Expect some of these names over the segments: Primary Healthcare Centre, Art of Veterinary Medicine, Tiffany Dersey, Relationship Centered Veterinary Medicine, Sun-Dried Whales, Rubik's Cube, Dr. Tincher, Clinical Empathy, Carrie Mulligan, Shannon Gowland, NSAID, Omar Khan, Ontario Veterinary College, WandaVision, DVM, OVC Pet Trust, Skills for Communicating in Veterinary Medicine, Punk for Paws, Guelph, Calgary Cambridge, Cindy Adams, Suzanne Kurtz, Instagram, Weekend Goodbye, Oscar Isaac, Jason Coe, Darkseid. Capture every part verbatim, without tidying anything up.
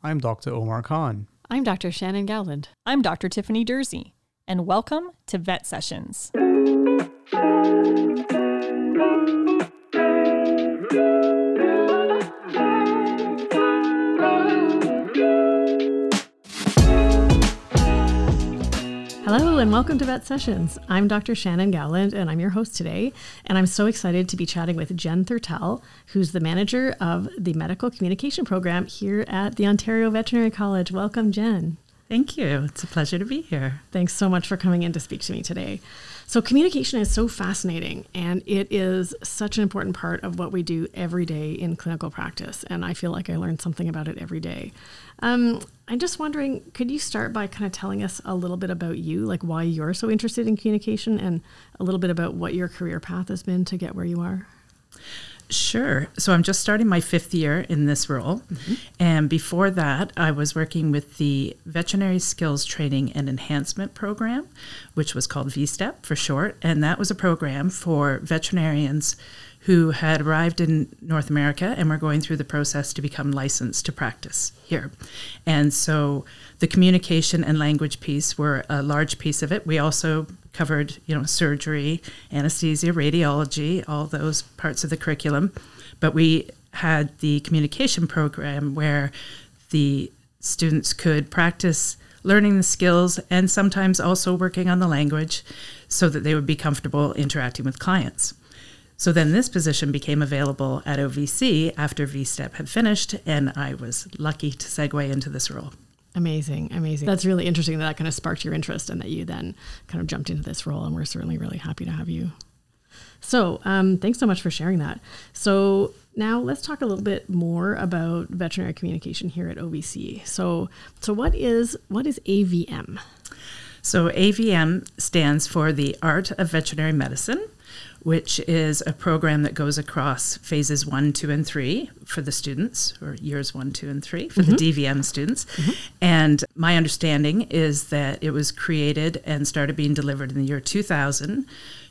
I'm Doctor Omar Khan. I'm Doctor Shannon Gowland. I'm Doctor Tiffany Dersey. And welcome to Vet Sessions. Hello and welcome to Vet Sessions. I'm Doctor Shannon Gowland and I'm your host today. And I'm so excited to be chatting with Jen Thurtell, who's the manager of the Medical Communication Program here at the Ontario Veterinary College. Welcome, Jen. Thank you. It's a pleasure to be here. Thanks so much for coming in to speak to me today. So communication is so fascinating, and it is such an important part of what we do every day in clinical practice. And I feel like I learn something about it every day. Um, I'm just wondering, could you start by kind of telling us a little bit about you, like why you're so interested in communication and a little bit about what your career path has been to get where you are? Sure. So I'm just starting my fifth year in this role. Mm-hmm. And before that, I was working with the Veterinary Skills Training and Enhancement Program, which was called V STEP for short. And that was a program for veterinarians who had arrived in North America and were going through the process to become licensed to practice here. And so the communication and language piece were a large piece of it. We also covered, you know, surgery, anesthesia, radiology, all those parts of the curriculum. But we had the communication program where the students could practice learning the skills and sometimes also working on the language so that they would be comfortable interacting with clients. So then this position became available at O V C after V STEP had finished, and I was lucky to segue into this role. Amazing, amazing. That's really interesting that that kind of sparked your interest and that you then kind of jumped into this role, and we're certainly really happy to have you. So um, thanks so much for sharing that. So now let's talk a little bit more about veterinary communication here at O V C. So so what is what is A V M? So A V M stands for the Art of Veterinary Medicine, which is a program that goes across phases one, two, and three for the students, or years one, two, and three for mm-hmm. the D V M students. Mm-hmm. And my understanding is that it was created and started being delivered in the year two thousand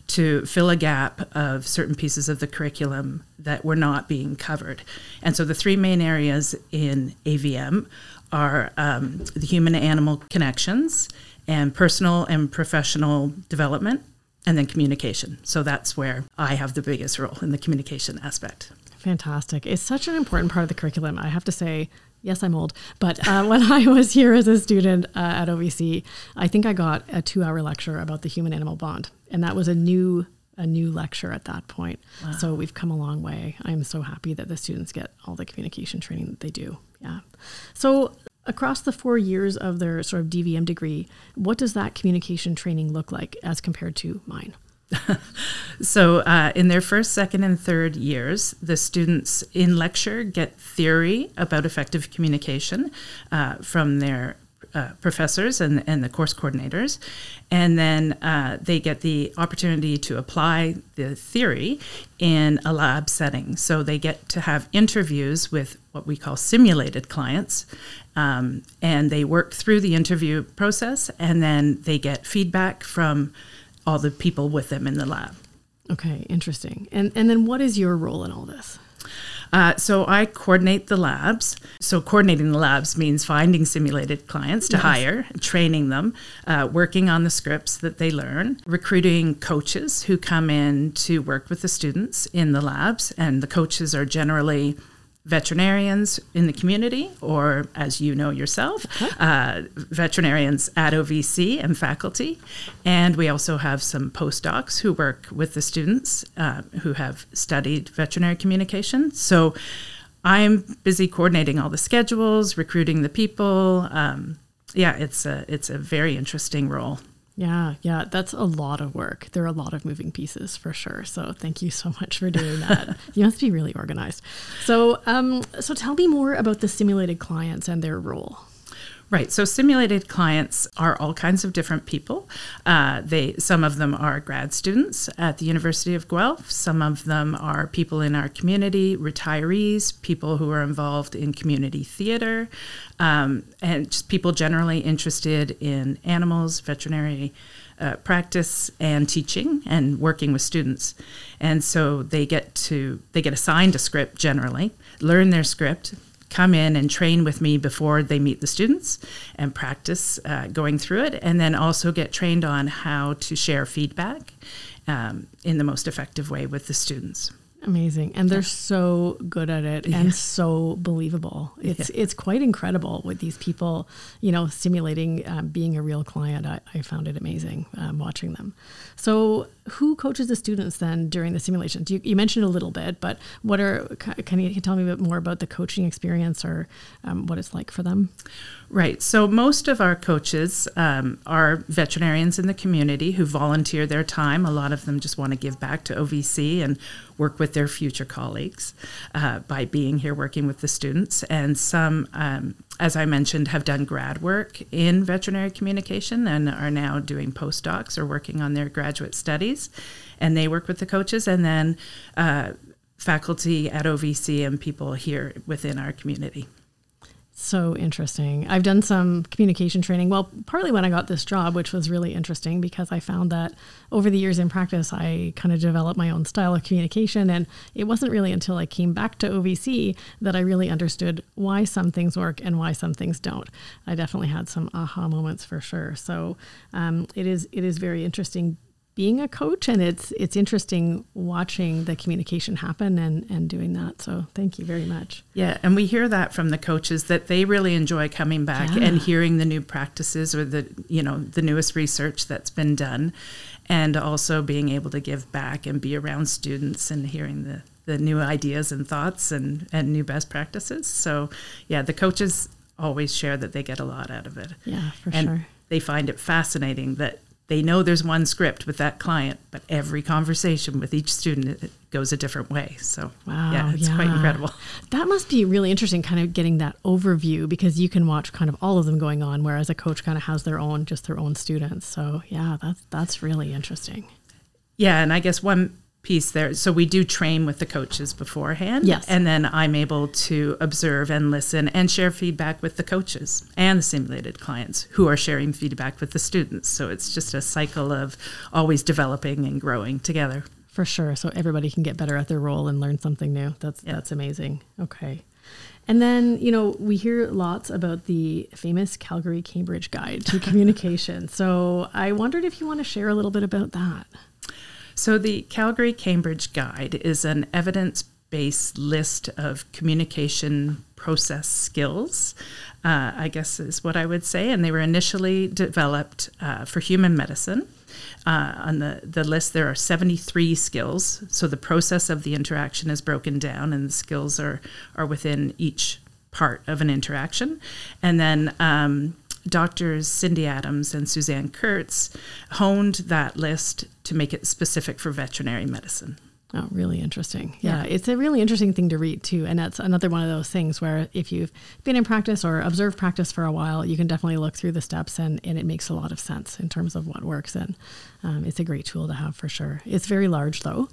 to fill a gap of certain pieces of the curriculum that were not being covered. And so the three main areas in A V M are um, the human-animal connections and personal and professional development, and then communication. So that's where I have the biggest role in the communication aspect. Fantastic. It's such an important part of the curriculum. I have to say, yes, I'm old, but uh, when I was here as a student uh, at O V C, I think I got a two-hour lecture about the human-animal bond. And that was a new a new lecture at that point. Wow. So we've come a long way. I'm so happy that the students get all the communication training that they do. Yeah. So across the four years of their sort of D V M degree, what does that communication training look like as compared to mine? So uh, in their first, second, and third years, the students in lecture get theory about effective communication uh, from their uh, professors and, and the course coordinators. And then uh, they get the opportunity to apply the theory in a lab setting. So they get to have interviews with what we call simulated clients. Um, and they work through the interview process, and then they get feedback from all the people with them in the lab. Okay, interesting. And and then what is your role in all this? Uh, so I coordinate the labs. So coordinating the labs means finding simulated clients to yes. hire, training them, uh, working on the scripts that they learn, recruiting coaches who come in to work with the students in the labs, and the coaches are generally veterinarians in the community, or as you know yourself, okay. uh, veterinarians at O V C and faculty. And we also have some postdocs who work with the students uh, who have studied veterinary communication. So I'm busy coordinating all the schedules, recruiting the people. Um, yeah, it's a, it's a very interesting role. Yeah, yeah, that's a lot of work. There are a lot of moving pieces for sure. So thank you so much for doing that. You must be really organized. So, um, so tell me more about the simulated clients and their role. Right. So simulated clients are all kinds of different people. Uh, they some of them are grad students at the University of Guelph. Some of them are people in our community, retirees, people who are involved in community theater, um, and just people generally interested in animals, veterinary uh, practice, and teaching and working with students. And so they get to they get assigned a script generally, learn their script, come in and train with me before they meet the students and practice uh, going through it, and then also get trained on how to share feedback um, in the most effective way with the students. Amazing. And they're so good at it and yeah. so believable. It's yeah. it's quite incredible with these people, you know, simulating um, being a real client. I, I found it amazing um, watching them. So who coaches the students then during the simulations? You, you mentioned a little bit, but what are, can you tell me a bit more about the coaching experience or um, what it's like for them? Right. So most of our coaches um, are veterinarians in the community who volunteer their time. A lot of them just want to give back to O V C and work with their future colleagues uh, by being here working with the students. And some, um, as I mentioned, have done grad work in veterinary communication and are now doing postdocs or working on their graduate studies. And they work with the coaches and then uh, faculty at O V C and people here within our community. So interesting. I've done some communication training, well, partly when I got this job, which was really interesting because I found that over the years in practice, I kind of developed my own style of communication. And it wasn't really until I came back to O V C that I really understood why some things work and why some things don't. I definitely had some aha moments for sure. So um, it is it is very interesting being a coach, and it's it's interesting watching the communication happen and, and doing that. So thank you very much. Yeah, and we hear that from the coaches that they really enjoy coming back yeah. and hearing the new practices or the, you know, the newest research that's been done, and also being able to give back and be around students and hearing the, the new ideas and thoughts and, and new best practices. So yeah, the coaches always share that they get a lot out of it. Yeah, for and sure. They find it fascinating that they know there's one script with that client, but every conversation with each student it goes a different way. So, wow, yeah, it's yeah. quite incredible. That must be really interesting, kind of getting that overview, because you can watch kind of all of them going on, whereas a coach kind of has their own, just their own students. So, yeah, that's that's really interesting. Yeah, and I guess one piece there, so we do train with the coaches beforehand, yes, and then I'm able to observe and listen and share feedback with the coaches and the simulated clients who are sharing feedback with the students. So it's just a cycle of always developing and growing together. For sure. So everybody can get better at their role and learn something new. That's yeah. that's amazing. Okay. And then, you know, we hear lots about the famous Calgary Cambridge Guide to Communication. So I wondered if you want to share a little bit about that. So the Calgary Cambridge Guide is an evidence-based list of communication process skills, uh, I guess is what I would say. And they were initially developed uh, for human medicine. Uh, on the, the list, there are seventy-three skills. So the process of the interaction is broken down, and the skills are, are within each part of an interaction. And then um, Doctors Cindy Adams and Suzanne Kurtz honed that list to make it specific for veterinary medicine. Oh, really interesting. Yeah, yeah, it's a really interesting thing to read too. And that's another one of those things where if you've been in practice or observed practice for a while, you can definitely look through the steps and, and it makes a lot of sense in terms of what works. And um, it's a great tool to have for sure. It's very large though.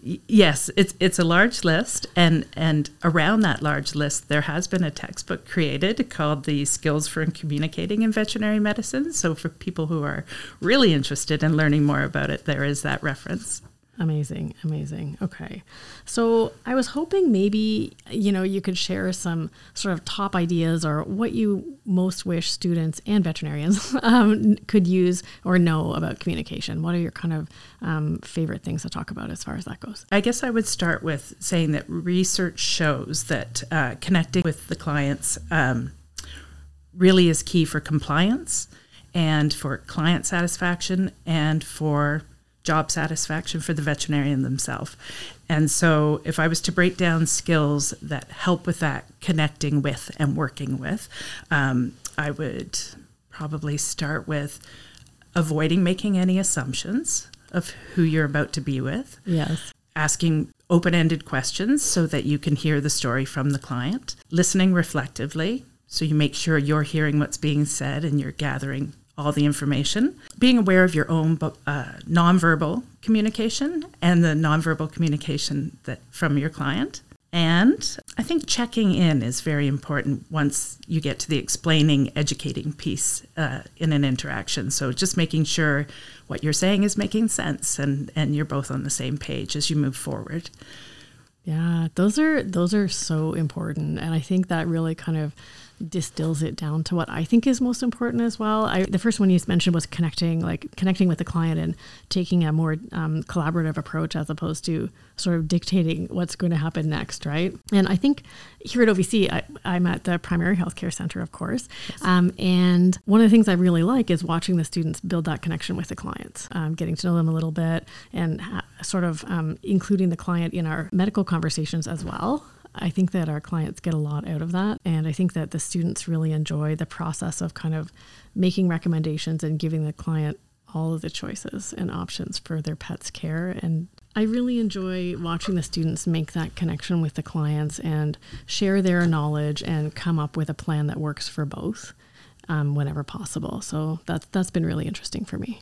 Y- yes, it's it's a large list. And, and around that large list, there has been a textbook created called the Skills for Communicating in Veterinary Medicine. So for people who are really interested in learning more about it, there is that reference. Amazing. Amazing. Okay. So I was hoping maybe, you know, you could share some sort of top ideas or what you most wish students and veterinarians um, could use or know about communication. What are your kind of um, favorite things to talk about as far as that goes? I guess I would start with saying that research shows that uh, connecting with the clients um, really is key for compliance and for client satisfaction and for job satisfaction for the veterinarian themselves. And so if I was to break down skills that help with that connecting with and working with, um, I would probably start with avoiding making any assumptions of who you're about to be with. Yes. Asking open-ended questions so that you can hear the story from the client. Listening reflectively so you make sure you're hearing what's being said and you're gathering all the information, being aware of your own uh, nonverbal communication and the nonverbal communication that from your client. And I think checking in is very important once you get to the explaining, educating piece uh, in an interaction. So just making sure what you're saying is making sense and, and you're both on the same page as you move forward. Yeah, those are those are so important. And I think that really kind of distills it down to what I think is most important as well. I, the first one you mentioned was connecting, like connecting with the client and taking a more um, collaborative approach as opposed to sort of dictating what's going to happen next, right? And I think here at O V C, I, I'm at the primary healthcare center, of course. Yes. Um, and one of the things I really like is watching the students build that connection with the clients, um, getting to know them a little bit and ha- sort of um, including the client in our medical conversations as well. I think that our clients get a lot out of that. And I think that the students really enjoy the process of kind of making recommendations and giving the client all of the choices and options for their pet's care. And I really enjoy watching the students make that connection with the clients and share their knowledge and come up with a plan that works for both um, whenever possible. So that's, that's been really interesting for me.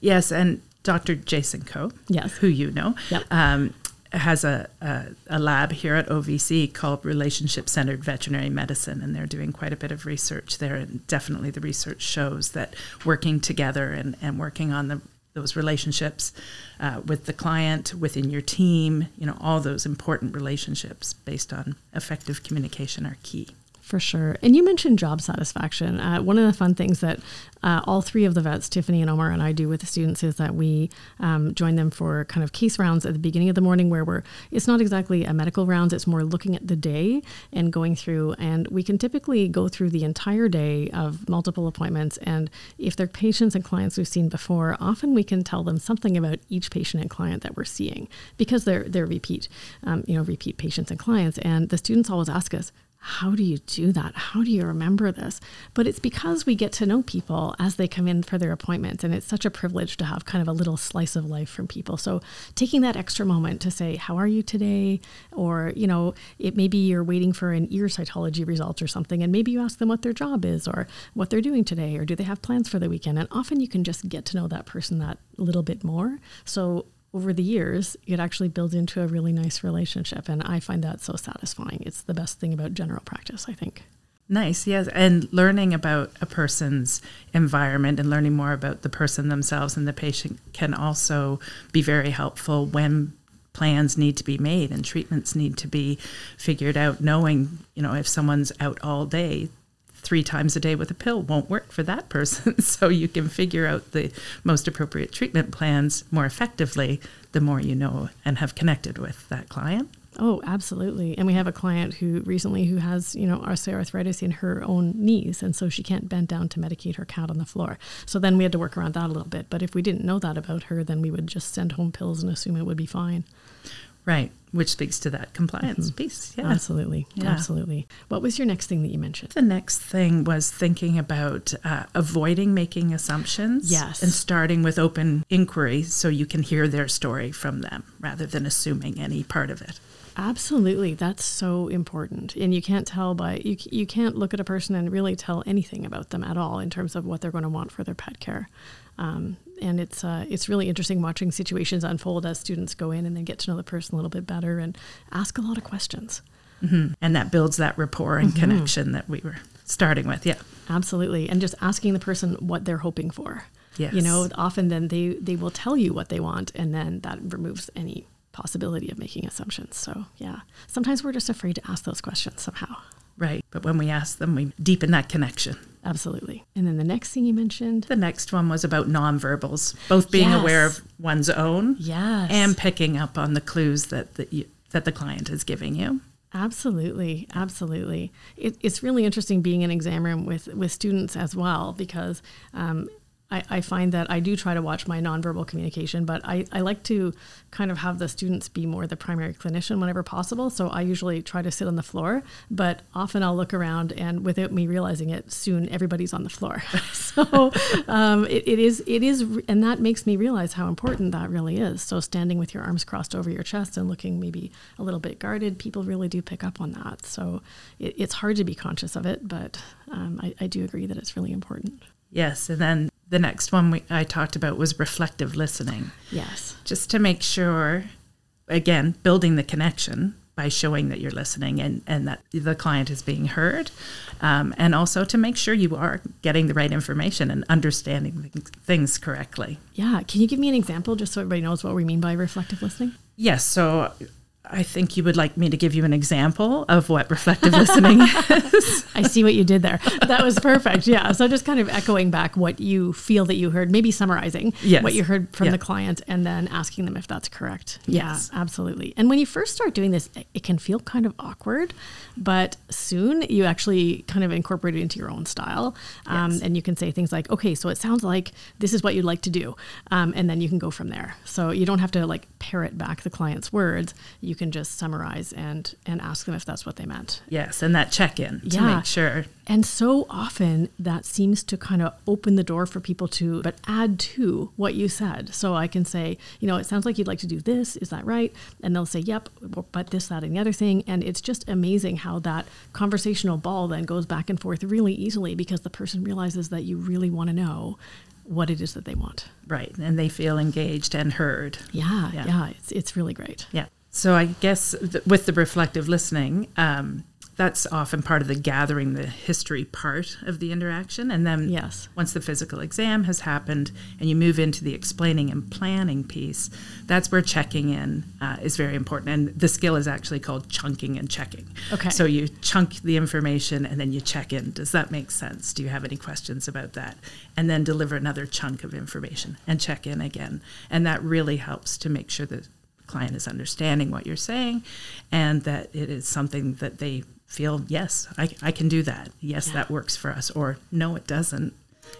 Yes. And Doctor Jason Coe, yes, who you know, yep. um, has a, a a lab here at O V C called Relationship Centered Veterinary Medicine, and they're doing quite a bit of research there, and definitely the research shows that working together and, and working on the those relationships uh, with the client, within your team, you know, all those important relationships based on effective communication are key. For sure. And you mentioned job satisfaction. Uh, one of the fun things that uh, all three of the vets, Tiffany and Omar and I, do with the students is that we um, join them for kind of case rounds at the beginning of the morning where we're, it's not exactly a medical rounds, it's more looking at the day and going through. And we can typically go through the entire day of multiple appointments. And if they're patients and clients we've seen before, often we can tell them something about each patient and client that we're seeing because they're, they're repeat, um, you know, repeat patients and clients. And the students always ask us, how do you do that? How do you remember this? But it's because we get to know people as they come in for their appointments. And it's such a privilege to have kind of a little slice of life from people. So taking that extra moment to say, how are you today? Or, you know, it maybe you're waiting for an ear cytology result or something. And maybe you ask them what their job is or what they're doing today, or do they have plans for the weekend? And often you can just get to know that person that little bit more. So over the years, it actually builds into a really nice relationship. And I find that so satisfying. It's the best thing about general practice, I think. Nice, yes. And learning about a person's environment and learning more about the person themselves and the patient can also be very helpful when plans need to be made and treatments need to be figured out. Knowing, you know, if someone's out all day, three times a day with a pill won't work for that person. So you can figure out the most appropriate treatment plans more effectively the more you know and have connected with that client. Oh, absolutely. And we have a client who recently who has, you know, osteoarthritis in her own knees. And so she can't bend down to medicate her cat on the floor. So then we had to work around that a little bit. But if we didn't know that about her, then we would just send home pills and assume it would be fine. Right, which speaks to that compliance mm-hmm. piece. Yeah, absolutely, yeah. absolutely. What was your next thing that you mentioned? The next thing was thinking about uh, avoiding making assumptions. Yes, and starting with open inquiry so you can hear their story from them rather than assuming any part of it. Absolutely. That's so important. And you can't tell by, you you can't look at a person and really tell anything about them at all in terms of what they're going to want for their pet care. Um, and it's uh, it's really interesting watching situations unfold as students go in and they get to know the person a little bit better and ask a lot of questions. Mm-hmm. And that builds that rapport and mm-hmm. connection that we were starting with. Yeah, absolutely. And just asking the person what they're hoping for. Yes. You know, often then they, they will tell you what they want and then that removes any possibility of making assumptions. So yeah, sometimes we're just afraid to ask those questions somehow. Right. But when we ask them, we deepen that connection. Absolutely. And then the next thing you mentioned? The next one was about nonverbals, both being yes. aware of one's own yes. and picking up on the clues that that, you, that the client is giving you. Absolutely. Absolutely. It, it's really interesting being in exam room with, with students as well, because um, I, I find that I do try to watch my nonverbal communication, but I, I like to kind of have the students be more the primary clinician whenever possible. So I usually try to sit on the floor, but often I'll look around and without me realizing it, soon everybody's on the floor. So um, it, it is, it is, and that makes me realize how important that really is. So standing with your arms crossed over your chest and looking maybe a little bit guarded, people really do pick up on that. So it, it's hard to be conscious of it, but um, I, I do agree that it's really important. Yes. And then the next one we, I talked about was reflective listening. Yes. Just to make sure, again, building the connection by showing that you're listening and, and that the client is being heard. Um, and also to make sure you are getting the right information and understanding things correctly. Yeah. Can you give me an example just so everybody knows what we mean by reflective listening? Yes. So I think you would like me to give you an example of what reflective listening is. I see what you did there. That was perfect. Yeah. So just kind of echoing back what you feel that you heard, maybe summarizing yes. what you heard from yeah. the client and then asking them if that's correct. Yes. Yeah, absolutely. And when you first start doing this, it can feel kind of awkward, but soon you actually kind of incorporate it into your own style. Um, yes. And you can say things like, okay, so it sounds like this is what you'd like to do. Um, and then you can go from there. So you don't have to like parrot back the client's words. You can just summarize and and ask them if that's what they meant. Yes, and that check-in to yeah. make sure. And so often that seems to kind of open the door for people to, but add to what you said. So I can say, you know, it sounds like you'd like to do this. Is that right? And they'll say, yep, but this, that, and the other thing. And it's just amazing how that conversational ball then goes back and forth really easily because the person realizes that you really want to know what it is that they want. Right. And they feel engaged and heard. Yeah. Yeah. yeah it's, it's really great. Yeah. So I guess th- with the reflective listening, um, that's often part of the gathering the history part of the interaction. And then yes. once the physical exam has happened and you move into the explaining and planning piece, that's where checking in uh, is very important. And the skill is actually called chunking and checking. Okay. So you chunk the information and then you check in. Does that make sense? Do you have any questions about that? And then deliver another chunk of information and check in again. And that really helps to make sure that client is understanding what you're saying and that it is something that they feel, yes, I, I can do that. Yes, yeah. that works for us. Or no, it doesn't.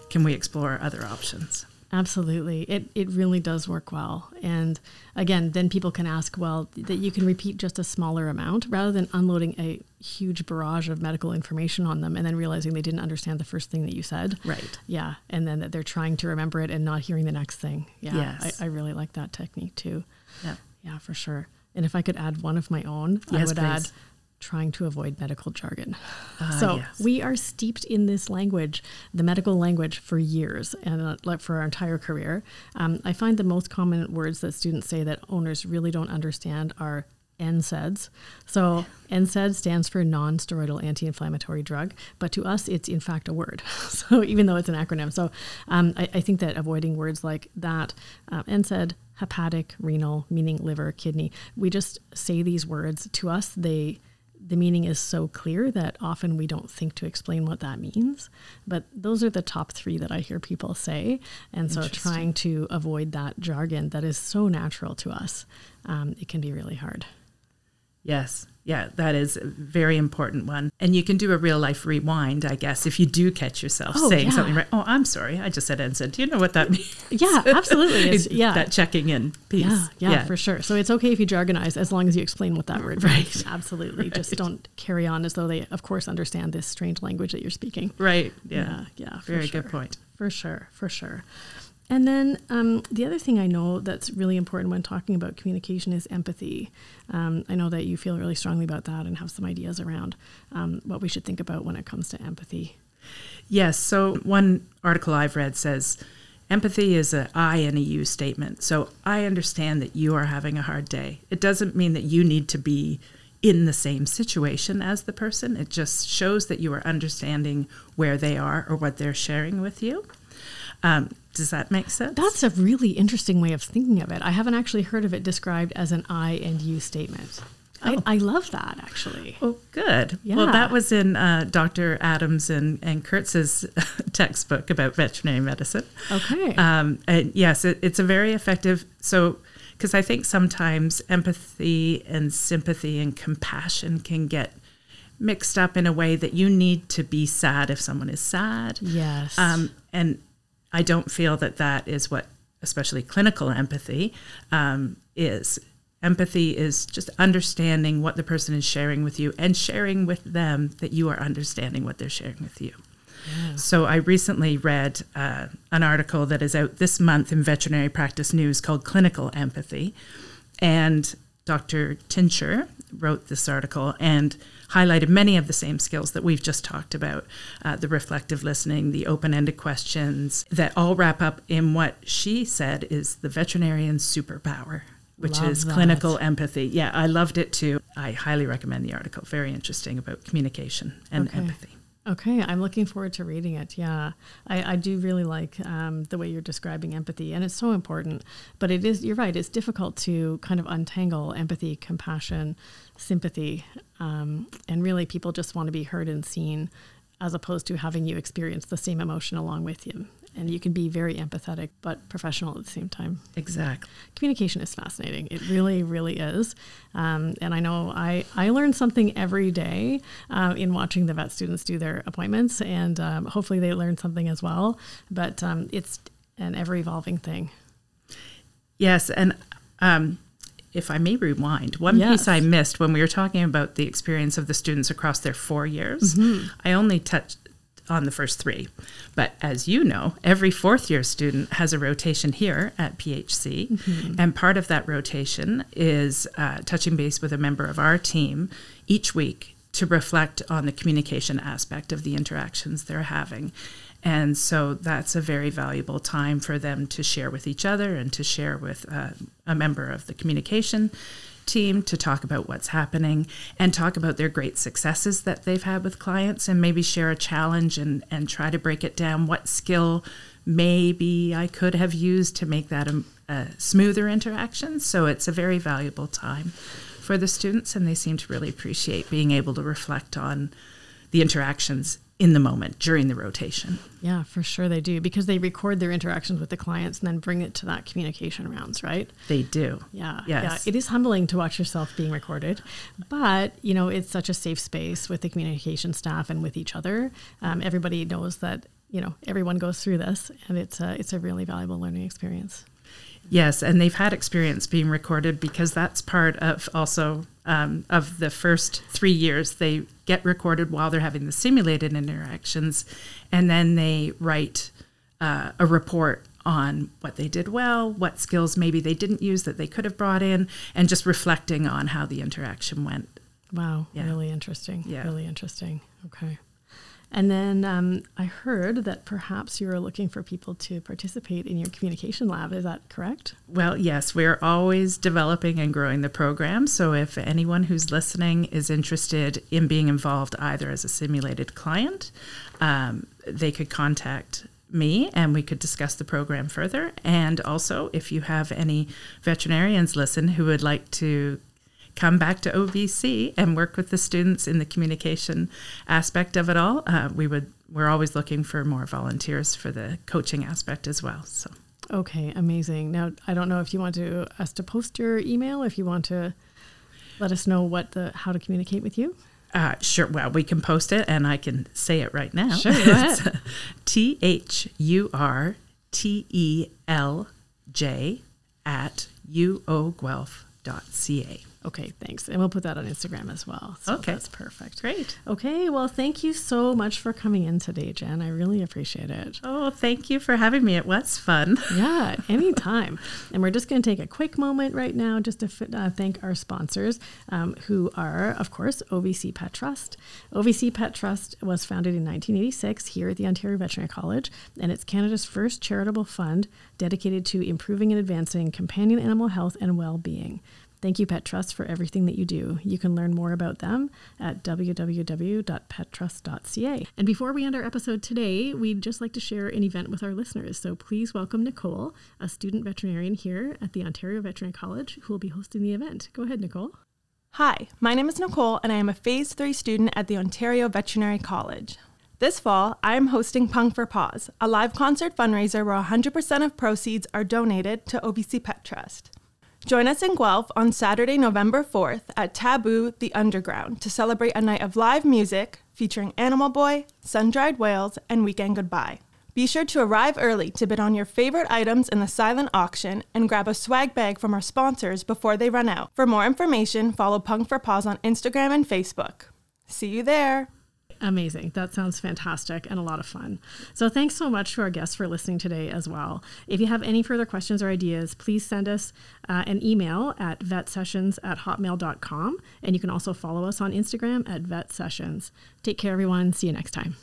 Can we explore other options? Absolutely. It it really does work well. And again, then people can ask, well, that you can repeat just a smaller amount rather than unloading a huge barrage of medical information on them and then realizing they didn't understand the first thing that you said. Right. Yeah. And then that they're trying to remember it and not hearing the next thing. Yeah. Yes. I, I really like that technique too. Yeah. Yeah, for sure. And if I could add one of my own, yes, I would please. add trying to avoid medical jargon. Uh, so yes. we are steeped in this language, the medical language, for years and uh, for our entire career. Um, I find the most common words that students say that owners really don't understand are N SAIDs. So N SAID stands for non-steroidal anti-inflammatory drug, but to us, it's in fact a word. So even though it's an acronym. So um, I, I think that avoiding words like that, um, N SAID, hepatic, renal, meaning liver, kidney. We just say these words. To us, they the meaning is so clear that often we don't think to explain what that means. But those are the top three that I hear people say. And so trying to avoid that jargon that is so natural to us, um, it can be really hard. Yes. Yeah, that is a very important one. And you can do a real life rewind, I guess, if you do catch yourself oh, saying yeah. something right. Oh, I'm sorry. I just said N SAID. Do you know what that means? Yeah, absolutely. It's, yeah. That checking in piece. Yeah, yeah, yeah, for sure. So it's okay if you jargonize as long as you explain what that word right. means. Absolutely. Right. Just don't carry on as though they, of course, understand this strange language that you're speaking. Right. Yeah. Yeah. yeah very sure. good point. For sure. For sure. And then um, the other thing I know that's really important when talking about communication is empathy. Um, I know that you feel really strongly about that and have some ideas around um, what we should think about when it comes to empathy. Yes. So one article I've read says empathy is an I and a you statement. So I understand that you are having a hard day. It doesn't mean that you need to be in the same situation as the person. It just shows that you are understanding where they are or what they're sharing with you. Um, does that make sense? That's a really interesting way of thinking of it. I haven't actually heard of it described as an I and you statement. Oh. I, I love that, actually. Oh, good. Yeah. Well, that was in uh, Doctor Adams and, and Kurtz's textbook about veterinary medicine. Okay. Um, and yes, it, it's a very effective, so, because I think sometimes empathy and sympathy and compassion can get mixed up in a way that you need to be sad if someone is sad. Yes. Um, and I don't feel that that is what, especially clinical empathy, um, is. Empathy is just understanding what the person is sharing with you and sharing with them that you are understanding what they're sharing with you. Yeah. So I recently read uh, an article that is out this month in Veterinary Practice News called Clinical Empathy. And Doctor Tincher wrote this article and highlighted many of the same skills that we've just talked about, uh, the reflective listening, the open-ended questions, that all wrap up in what she said is the veterinarian's superpower, which Love is that. Clinical empathy. Yeah, I loved it too. I highly recommend the article. Very interesting about communication and okay. empathy. Okay, I'm looking forward to reading it. Yeah, I, I do really like um, the way you're describing empathy, and it's so important. But it is, you're right, it's difficult to kind of untangle empathy, compassion, sympathy, um, and really people just want to be heard and seen as opposed to having you experience the same emotion along with you. And you can be very empathetic, but professional at the same time. Exactly. Communication is fascinating. It really, really is. Um, and I know I, I learn something every day uh, in watching the vet students do their appointments. And um, hopefully they learn something as well. But um, it's an ever-evolving thing. Yes. And um, if I may rewind, one yes. piece I missed when we were talking about the experience of the students across their four years, mm-hmm. I only touched on the first three. But as you know, every fourth year student has a rotation here at P H C. Mm-hmm. And part of that rotation is uh, touching base with a member of our team each week to reflect on the communication aspect of the interactions they're having. And so that's a very valuable time for them to share with each other and to share with uh, a member of the communication team to talk about what's happening and talk about their great successes that they've had with clients and maybe share a challenge and, and try to break it down. What skill maybe I could have used to make that a, a smoother interaction? So it's a very valuable time for the students, and they seem to really appreciate being able to reflect on the interactions in the moment during the rotation. Yeah, for sure they do, because they record their interactions with the clients and then bring it to that communication rounds, right? They do. Yeah. Yes. Yeah. It is humbling to watch yourself being recorded, but you know, it's such a safe space with the communication staff and with each other. Um, everybody knows that, you know, everyone goes through this, and it's a, it's a really valuable learning experience. Yes, and they've had experience being recorded because that's part of also um, of the first three years. They get recorded while they're having the simulated interactions, and then they write uh, a report on what they did well, what skills maybe they didn't use that they could have brought in, and just reflecting on how the interaction went. Wow, yeah. Really interesting. Yeah. Really interesting. Okay. And then um, I heard that perhaps you were looking for people to participate in your communication lab. Is that correct? Well, yes, we're always developing and growing the program. So if anyone who's listening is interested in being involved either as a simulated client, um, they could contact me and we could discuss the program further. And also, if you have any veterinarians listen who would like to come back to O V C and work with the students in the communication aspect of it all. Uh, we would, we're always looking for more volunteers for the coaching aspect as well. So, okay, amazing. Now, I don't know if you want to us to post your email, if you want to let us know what the how to communicate with you. Uh, sure. Well, we can post it, and I can say it right now. Sure, go ahead. T H U R T E L J at uoguelph dot c a. Okay, thanks. And we'll put that on Instagram as well. So okay. That's perfect. Great. Okay, well, thank you so much for coming in today, Jen. I really appreciate it. Oh, thank you for having me. It was fun. Yeah, anytime. And we're just going to take a quick moment right now just to f- uh, thank our sponsors, um, who are, of course, O V C Pet Trust. O V C Pet Trust was founded in nineteen eighty-six here at the Ontario Veterinary College, and it's Canada's first charitable fund dedicated to improving and advancing companion animal health and well-being. Thank you, Pet Trust, for everything that you do. You can learn more about them at w w w dot pet trust dot c a. And before we end our episode today, we'd just like to share an event with our listeners. So please welcome Nicole, a student veterinarian here at the Ontario Veterinary College, who will be hosting the event. Go ahead, Nicole. Hi, my name is Nicole, and I am a Phase three student at the Ontario Veterinary College. This fall, I am hosting Punk for Paws, a live concert fundraiser where one hundred percent of proceeds are donated to O V C Pet Trust. Join us in Guelph on Saturday, November fourth at Taboo the Underground to celebrate a night of live music featuring Animal Boy, Sun-Dried Whales, and Weekend Goodbye. Be sure to arrive early to bid on your favorite items in the silent auction and grab a swag bag from our sponsors before they run out. For more information, follow Punk for Paws on Instagram and Facebook. See you there! Amazing. That sounds fantastic and a lot of fun. So thanks so much to our guests for listening today as well. If you have any further questions or ideas, please send us uh, an email at vetsessions at hotmail dot com. And you can also follow us on Instagram at vetsessions. Take care, everyone. See you next time.